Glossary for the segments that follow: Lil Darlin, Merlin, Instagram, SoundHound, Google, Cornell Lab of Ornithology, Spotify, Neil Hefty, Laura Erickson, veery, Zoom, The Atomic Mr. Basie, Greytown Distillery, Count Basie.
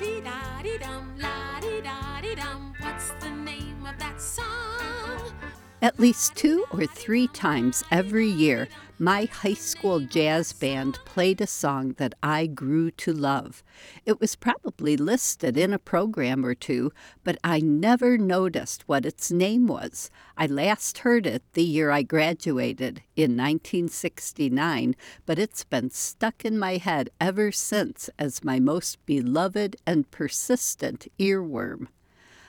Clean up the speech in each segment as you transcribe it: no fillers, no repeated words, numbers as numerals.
La-di-da-di-dum, what's the name of that song? At least 2 or 3 times every year, my high school jazz band played a song that I grew to love. It was probably listed in a program or two, but I never noticed what its name was. I last heard it the year I graduated in 1969, but it's been stuck in my head ever since as my most beloved and persistent earworm.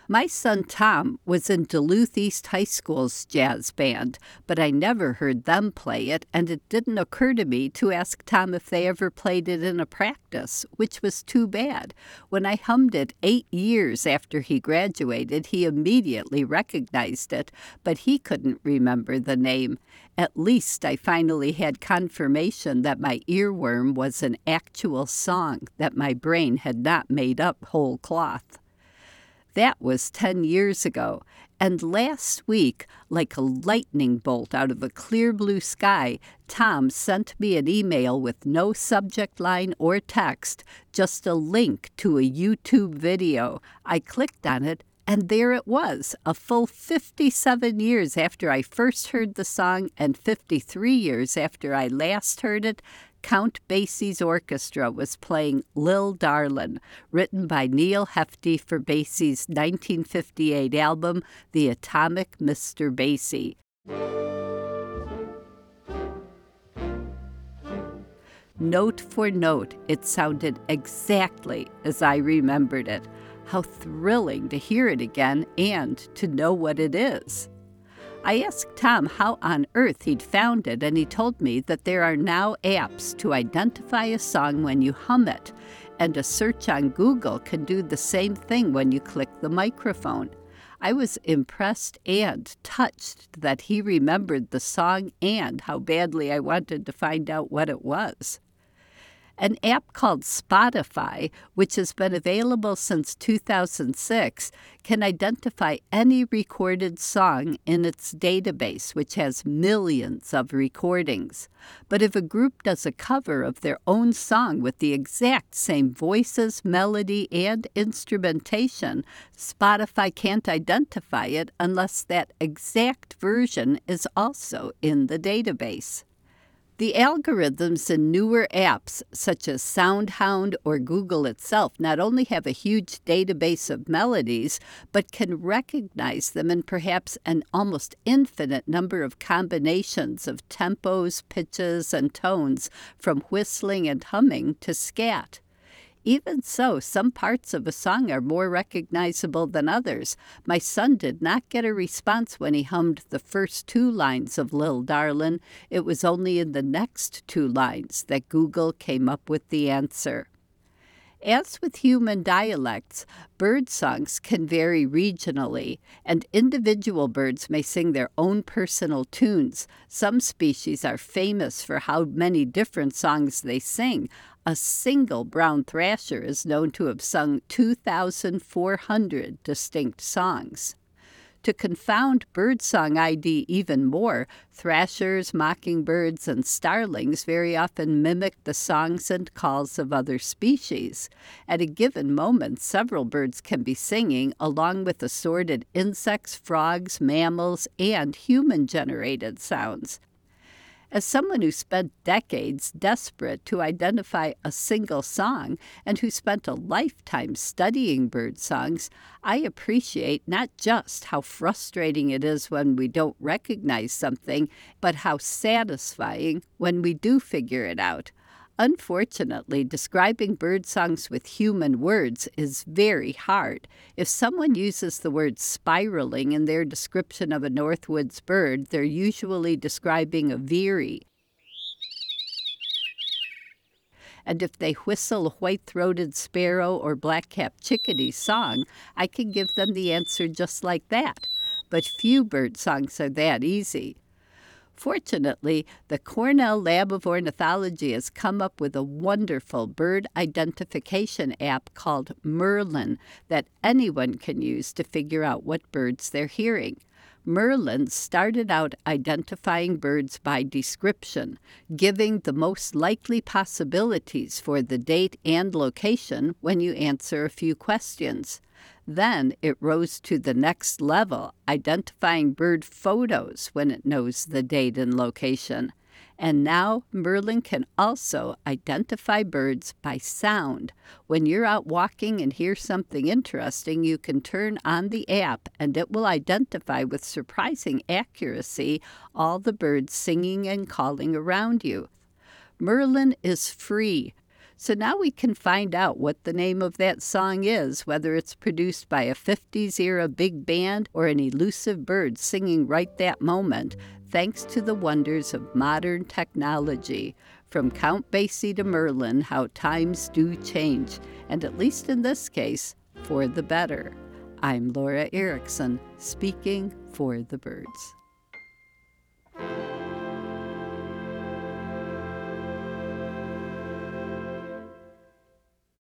My son Tom was in Duluth East High School's jazz band, but I never heard them play it, and it didn't occur to me to ask Tom if they ever played it in a practice, which was too bad. When I hummed it 8 years after he graduated, he immediately recognized it, but he couldn't remember the name. At least I finally had confirmation that my earworm was an actual song that my brain had not made up whole cloth. That was 10 years ago, and last week, like a lightning bolt out of a clear blue sky, Tom sent me an email with no subject line or text, just a link to a YouTube video. I clicked on it, and there it was, a full 57 years after I first heard the song and 53 years after I last heard it. Count Basie's orchestra was playing Lil Darlin, written by Neil Hefty for Basie's 1958 album, The Atomic Mr. Basie. Note for note, it sounded exactly as I remembered it. How thrilling to hear it again and to know what it is. I asked Tom how on earth he'd found it, and he told me that there are now apps to identify a song when you hum it, and a search on Google can do the same thing when you click the microphone. I was impressed and touched that he remembered the song and how badly I wanted to find out what it was. An app called Spotify, which has been available since 2006, can identify any recorded song in its database, which has millions of recordings. But if a group does a cover of their own song with the exact same voices, melody, and instrumentation, Spotify can't identify it unless that exact version is also in the database. The algorithms in newer apps, such as SoundHound or Google itself, not only have a huge database of melodies, but can recognize them in perhaps an almost infinite number of combinations of tempos, pitches, and tones, from whistling and humming to scat. Even so, some parts of a song are more recognizable than others. My son did not get a response when he hummed the first 2 lines of Lil Darlin. It was only in the next 2 lines that Google came up with the answer. As with human dialects, bird songs can vary regionally, and individual birds may sing their own personal tunes. Some species are famous for how many different songs they sing. A single brown thrasher is known to have sung 2,400 distinct songs. To confound birdsong ID even more, thrashers, mockingbirds, and starlings very often mimic the songs and calls of other species. At a given moment, several birds can be singing, along with assorted insects, frogs, mammals, and human-generated sounds. As someone who spent decades desperate to identify a single song and who spent a lifetime studying bird songs, I appreciate not just how frustrating it is when we don't recognize something, but how satisfying when we do figure it out. Unfortunately, describing bird songs with human words is very hard. If someone uses the word spiraling in their description of a Northwoods bird, they're usually describing a veery. And if they whistle a white-throated sparrow or black-capped chickadee song, I can give them the answer just like that. But few bird songs are that easy. Fortunately, the Cornell Lab of Ornithology has come up with a wonderful bird identification app called Merlin that anyone can use to figure out what birds they're hearing. Merlin started out identifying birds by description, giving the most likely possibilities for the date and location when you answer a few questions. Then it rose to the next level, identifying bird photos when it knows the date and location. And now Merlin can also identify birds by sound. When you're out walking and hear something interesting, you can turn on the app and it will identify with surprising accuracy all the birds singing and calling around you. Merlin is free. So now we can find out what the name of that song is, whether it's produced by a 50s era big band or an elusive bird singing right that moment, thanks to the wonders of modern technology. From Count Basie to Merlin, how times do change, and at least in this case, for the better. I'm Laura Erickson, speaking for the birds.